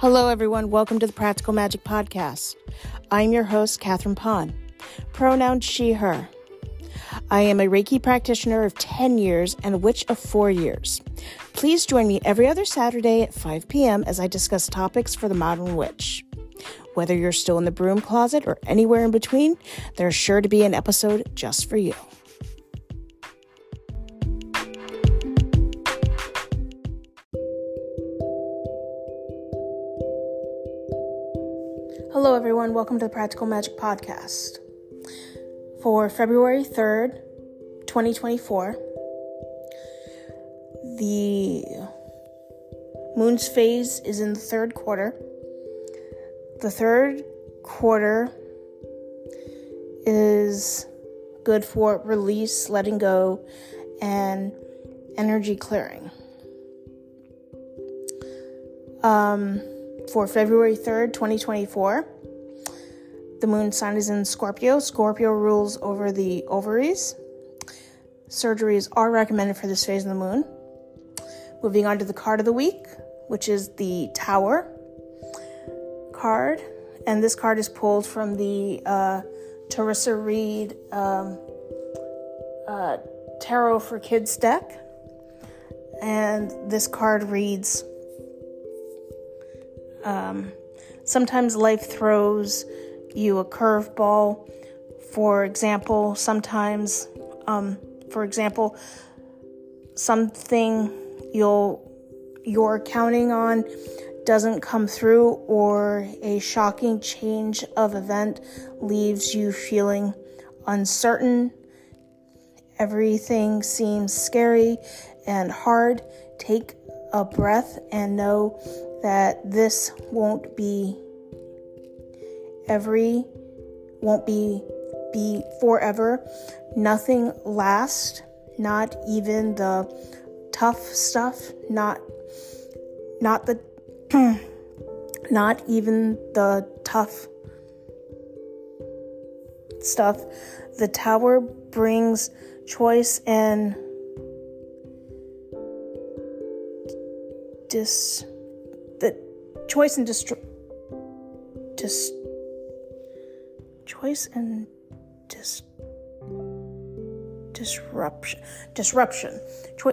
Hello, everyone. Welcome to the Practical Magic Podcast. I'm your host, Catherine Pond. Pronoun she, her. I am a Reiki practitioner of 10 years and a witch of 4 years. Please join me every other Saturday at 5 p.m. as I discuss topics for the modern witch. Whether you're still in the broom closet or anywhere in between, there's sure to be an episode just for you. Hello, everyone. Welcome to the Practical Magic Podcast. For February 3rd, 2024, the moon's phase is in the third quarter. The third quarter is good for release, letting go, and energy clearing. For February 3rd, 2024, the moon sign is in Scorpio. Scorpio rules over the ovaries. Surgeries are recommended for this phase of the moon. Moving on to the card of the week, which is the Tower card. And this card is pulled from the Theresa Reed Tarot for Kids deck. And this card reads... Sometimes life throws you a curveball. For example, sometimes, something you're counting on doesn't come through, or a shocking change of event leaves you feeling uncertain. Everything seems scary and hard. Take a breath and know that this won't be forever. Nothing lasts, not even the tough stuff, not even the tough stuff. The Tower brings choice and disruption.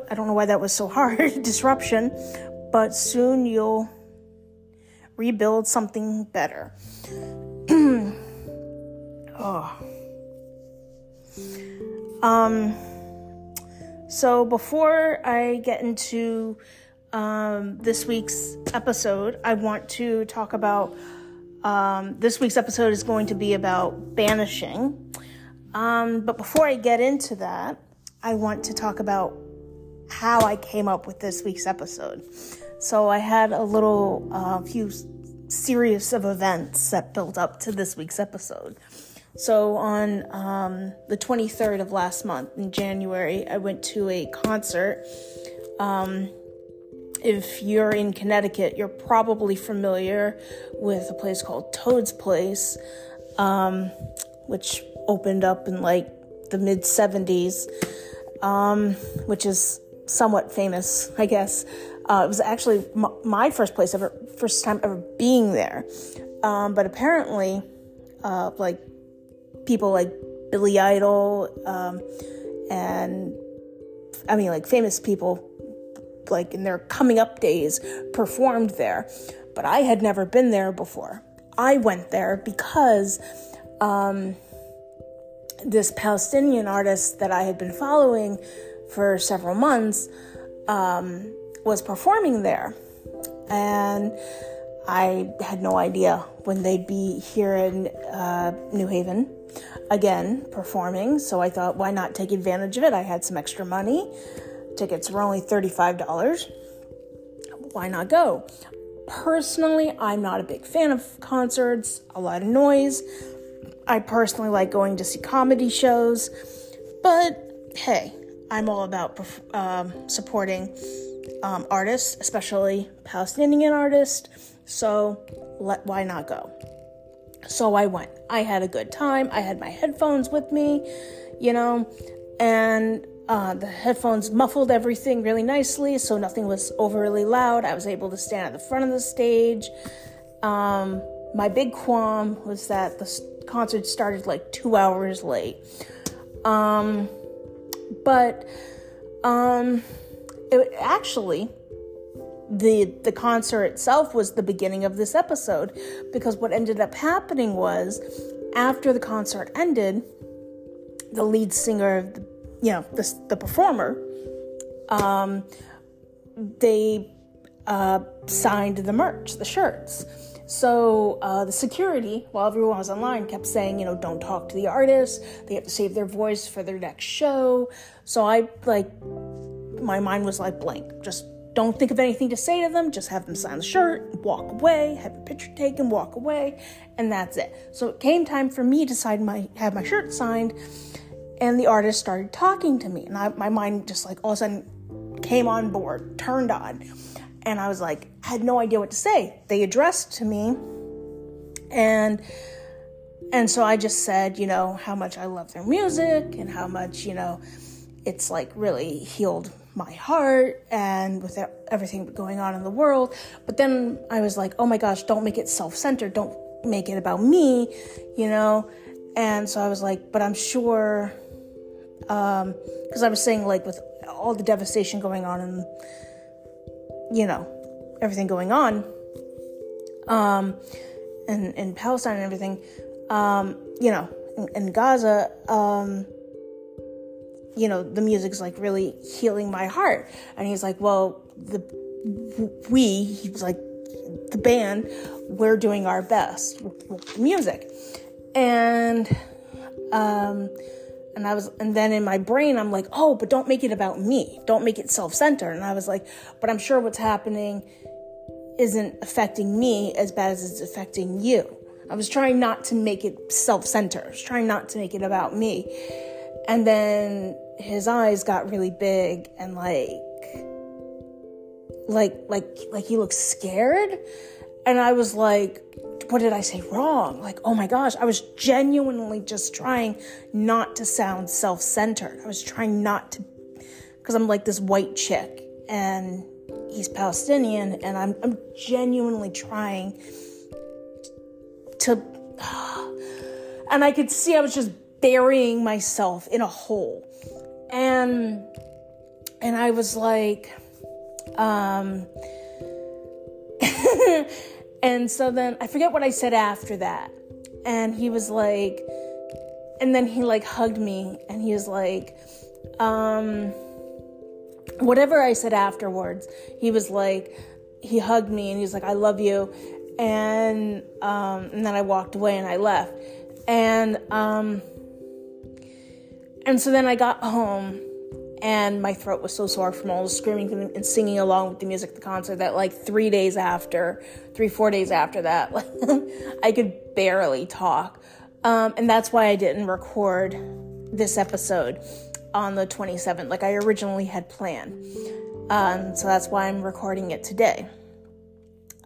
I don't know why that was so hard. Disruption, but soon you'll rebuild something better. So before I get into this week's episode, I want to talk about, this week's episode is going to be about banishing. But before I get into that, I want to talk about how I came up with this week's episode. So I had a little, few series of events that built up to this week's episode. So on, the 23rd of last month in January, I went to a concert. If you're in Connecticut, you're probably familiar with a place called Toad's Place, which opened up in like the mid-70s, which is somewhat famous, I guess. It was actually my first time ever being there. But apparently, like people like Billy Idol, and I mean like famous people, like in their coming up days, performed there. But I had never been there before. I went there because this Palestinian artist that I had been following for several months was performing there. And I had no idea when they'd be here in New Haven again performing. So I thought, why not take advantage of it? I had some extra money. Tickets were only $35. Why not go? Personally, I'm not a big fan of concerts, a lot of noise. I personally like going to see comedy shows, but hey, I'm all about supporting artists, especially Palestinian artists, so why not go? So I went. I had a good time. I had my headphones with me, and The headphones muffled everything really nicely, so nothing was overly loud. I was able to stand at the front of the stage. My big qualm was that the concert started like 2 hours late. The concert itself was the beginning of this episode, because what ended up happening was, after the concert ended, the lead singer, the performer, they signed the merch, the shirts. So the security, while everyone was online, kept saying, don't talk to the artists. They have to save their voice for their next show. So my mind was blank. Just don't think of anything to say to them. Just have them sign the shirt, walk away, have a picture taken, walk away, and that's it. So it came time for me to have my shirt signed, and the artist started talking to me. And my mind just all of a sudden came on board, turned on. And I was I had no idea what to say. They addressed to me. And so I just said, how much I love their music and how much, it's really healed my heart, and with everything going on in the world. But then I was oh my gosh, don't make it self-centered. Don't make it about me, And so I was but I'm sure, because I was saying with all the devastation going on and everything going on, and in Palestine and everything, in Gaza, the music's really healing my heart. And he's well, the band, we're doing our best with the music. And then in my brain, I'm oh, but don't make it about me. Don't make it self-centered. And I was but I'm sure what's happening isn't affecting me as bad as it's affecting you. I was trying not to make it self-centered. I was trying not to make it about me. And then his eyes got really big and he looked scared. And I was what did I say wrong? Oh my gosh, I was genuinely just trying not to sound self-centered. I was trying not to, because I'm this white chick and he's Palestinian, and I'm genuinely trying to, and I could see I was just burying myself in a hole. And I was and so then I forget what I said after that. And he was and then he hugged me, and he was whatever I said afterwards, he was he hugged me and he was I love you. And then I walked away and I left. And so then I got home, and my throat was so sore from all the screaming and singing along with the music at the concert that 4 days after that, I could barely talk. And that's why I didn't record this episode on the 27th, I originally had planned. So that's why I'm recording it today.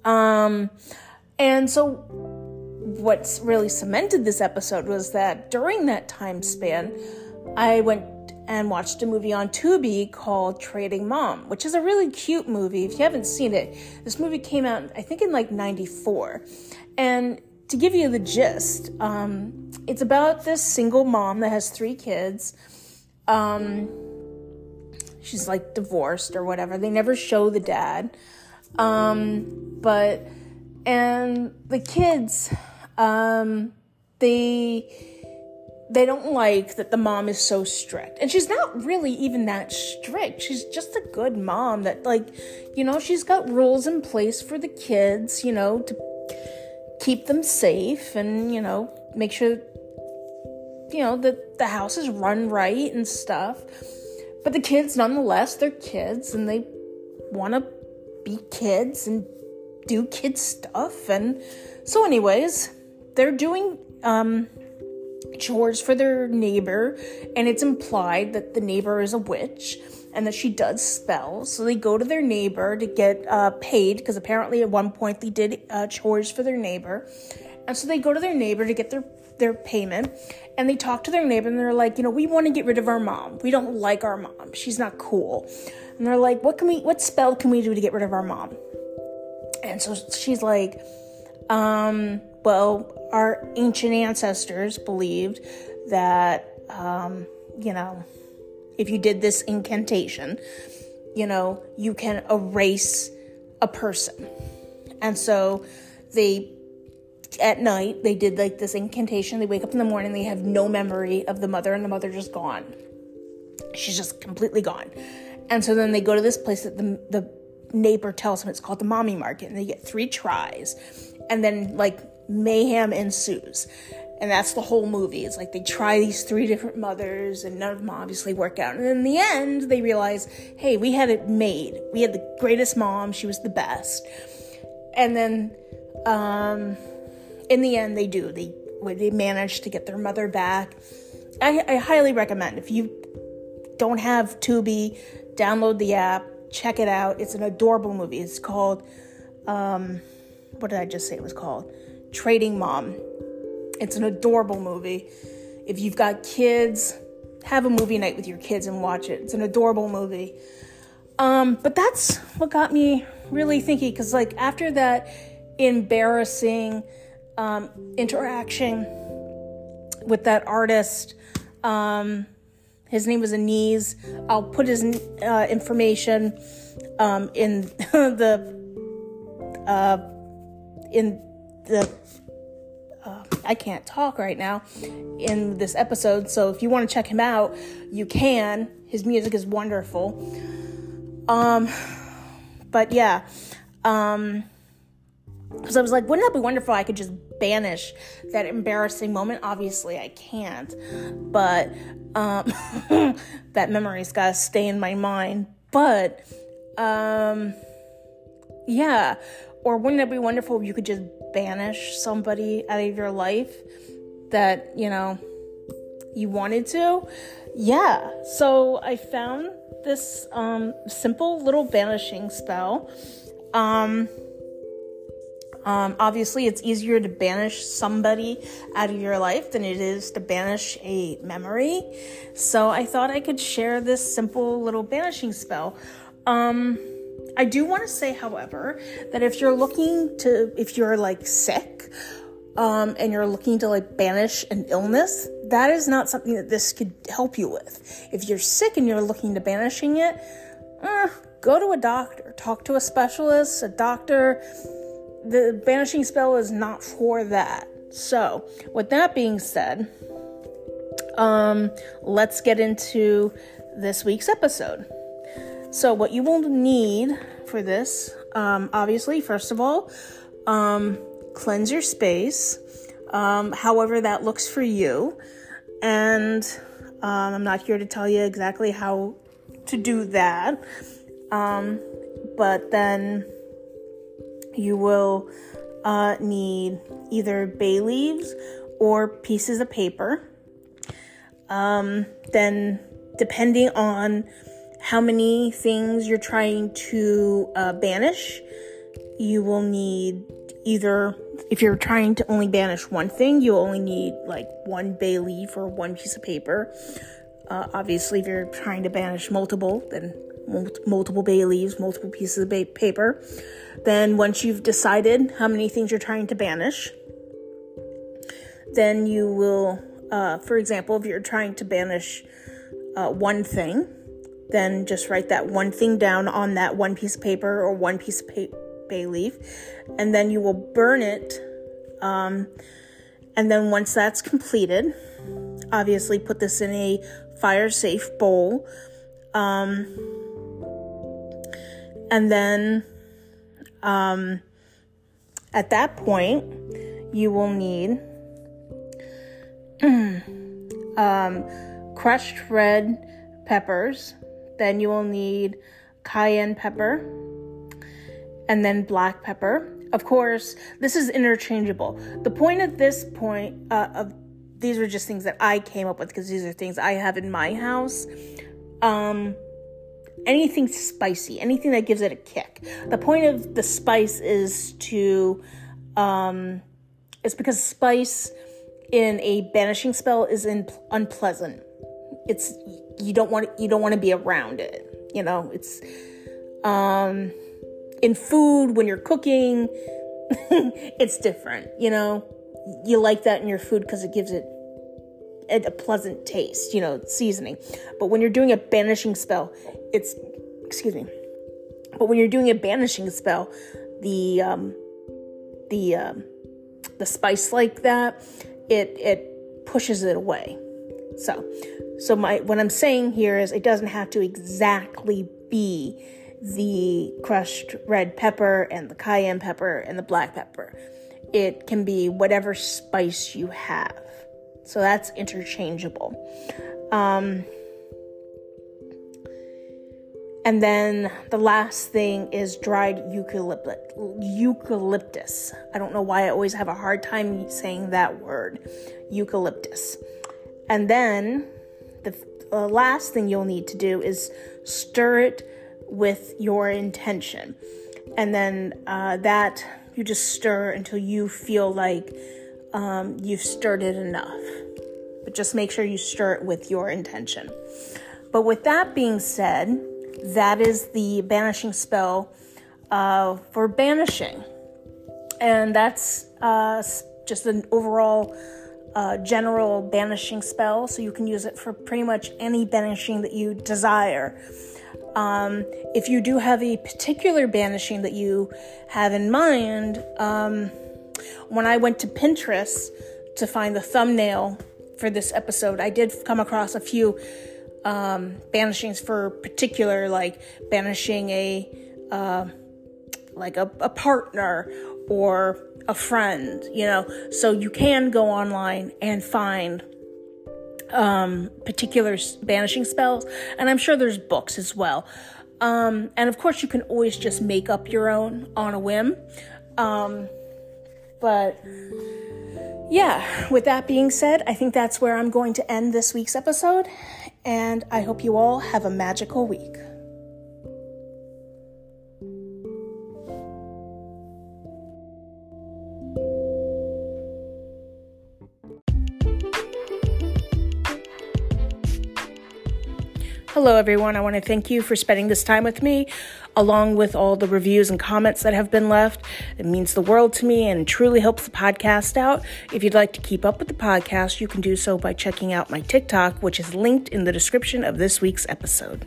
And so what's really cemented this episode was that during that time span, I went and watched a movie on Tubi called Trading Mom, which is a really cute movie. If you haven't seen it, this movie came out, I think, in 94. And to give you the gist, it's about this single mom that has 3 kids. She's divorced or whatever. They never show the dad. And the kids, they don't like that the mom is so strict. And she's not really even that strict. She's just a good mom that, she's got rules in place for the kids, to keep them safe and, make sure, that the house is run right and stuff. But the kids, nonetheless, they're kids, and they want to be kids and do kid stuff. And so anyways, they're doing, chores for their neighbor, and it's implied that the neighbor is a witch and that she does spells. So they go to their neighbor to get paid, because apparently at one point they did chores for their neighbor. And so they go to their neighbor to get their their payment, and they talk to their neighbor, and they're like, you know, we want to get rid of our mom. We don't like our mom. She's not cool. And they're like, what spell can we do to get rid of our mom? And so she's like, well, our ancient ancestors believed that, you know, if you did this incantation, you know, you can erase a person. And so at night, they did like this incantation. They wake up in the morning, they have no memory of the mother, and the mother just gone. She's just completely gone. And so then they go to this place that the neighbor tells them, it's called the Mommy Market, and they get 3 tries. And then like mayhem ensues. And that's the whole movie. It's like they try these 3 different mothers, and none of them obviously work out. And in the end, they realize, hey, we had it made. We had the greatest mom. She was the best. And then in the end, they do. They manage to get their mother back. I highly recommend. If you don't have Tubi, download the app. Check it out. It's an adorable movie. It's called, what did I just say it was called? Trading Mom. It's an adorable movie. If you've got kids, have a movie night with your kids and watch it. It's an adorable movie. But that's what got me really thinking, because like after that embarrassing interaction with that artist, his name was Anees. I'll put his information in I can't talk right now in this episode, so if you want to check him out, you can. His music is wonderful. But yeah, because I was like, wouldn't that be wonderful? I could just banish that embarrassing moment. Obviously, I can't, but that memory's got to stay in my mind. But yeah. Or wouldn't it be wonderful if you could just banish somebody out of your life that, you know, you wanted to? Yeah. So I found this simple little banishing spell. Obviously, it's easier to banish somebody out of your life than it is to banish a memory. So I thought I could share this simple little banishing spell. I do want to say, however, that if you're like sick, and you're looking to like banish an illness, that is not something that this could help you with. If you're sick and you're looking to banishing it, go to a doctor, talk to a specialist, a doctor. The banishing spell is not for that. So with that being said, let's get into this week's episode. So what you will need for this, obviously, first of all, cleanse your space, however that looks for you. And I'm not here to tell you exactly how to do that. But then you will need either bay leaves or pieces of paper. Then depending on how many things you're trying to banish, you will need either, if you're trying to only banish one thing, you'll only need like 1 bay leaf or 1 piece of paper. Obviously, if you're trying to banish multiple, then multiple bay leaves, multiple pieces of paper. Then once you've decided how many things you're trying to banish, then you will, for example, if you're trying to banish one thing, then just write that one thing down on that 1 piece of paper or 1 piece of bay leaf, and then you will burn it. And then once that's completed, obviously put this in a fire-safe bowl. And then at that point, you will need crushed red peppers. Then you will need cayenne pepper and then black pepper. Of course, this is interchangeable. The point at this point, of these are just things that I came up with because these are things I have in my house. Anything spicy, anything that gives it a kick. The point of the spice is because spice in a banishing spell is unpleasant. It's you don't want to be around it. You know, it's in food when you're cooking, it's different. You know, you like that in your food because it gives it a pleasant taste, you know, seasoning. But when you're doing a banishing spell, the spice like that, it pushes it away. So what I'm saying here is it doesn't have to exactly be the crushed red pepper and the cayenne pepper and the black pepper. It can be whatever spice you have. So that's interchangeable. And then the last thing is dried eucalyptus. I don't know why I always have a hard time saying that word, eucalyptus. And then the last thing you'll need to do is stir it with your intention. And then that you just stir until you feel like you've stirred it enough. But just make sure you stir it with your intention. But with that being said, that is the banishing spell for banishing. And that's just an overall general banishing spell. So you can use it for pretty much any banishing that you desire. If you do have a particular banishing that you have in mind, when I went to Pinterest to find the thumbnail for this episode, I did come across a few banishings for particular, like banishing a partner or a friend, you know. So you can go online and find particular banishing spells, and I'm sure there's books as well. And of course, you can always just make up your own on a whim. But yeah, with that being said, I think that's where I'm going to end this week's episode. And I hope you all have a magical week. Hello, everyone. I want to thank you for spending this time with me, along with all the reviews and comments that have been left. It means the world to me and truly helps the podcast out. If you'd like to keep up with the podcast, you can do so by checking out my TikTok, which is linked in the description of this week's episode.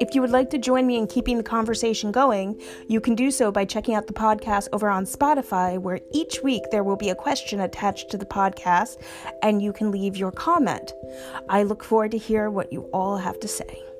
If you would like to join me in keeping the conversation going, you can do so by checking out the podcast over on Spotify, where each week there will be a question attached to the podcast, and you can leave your comment. I look forward to hear what you all have to say.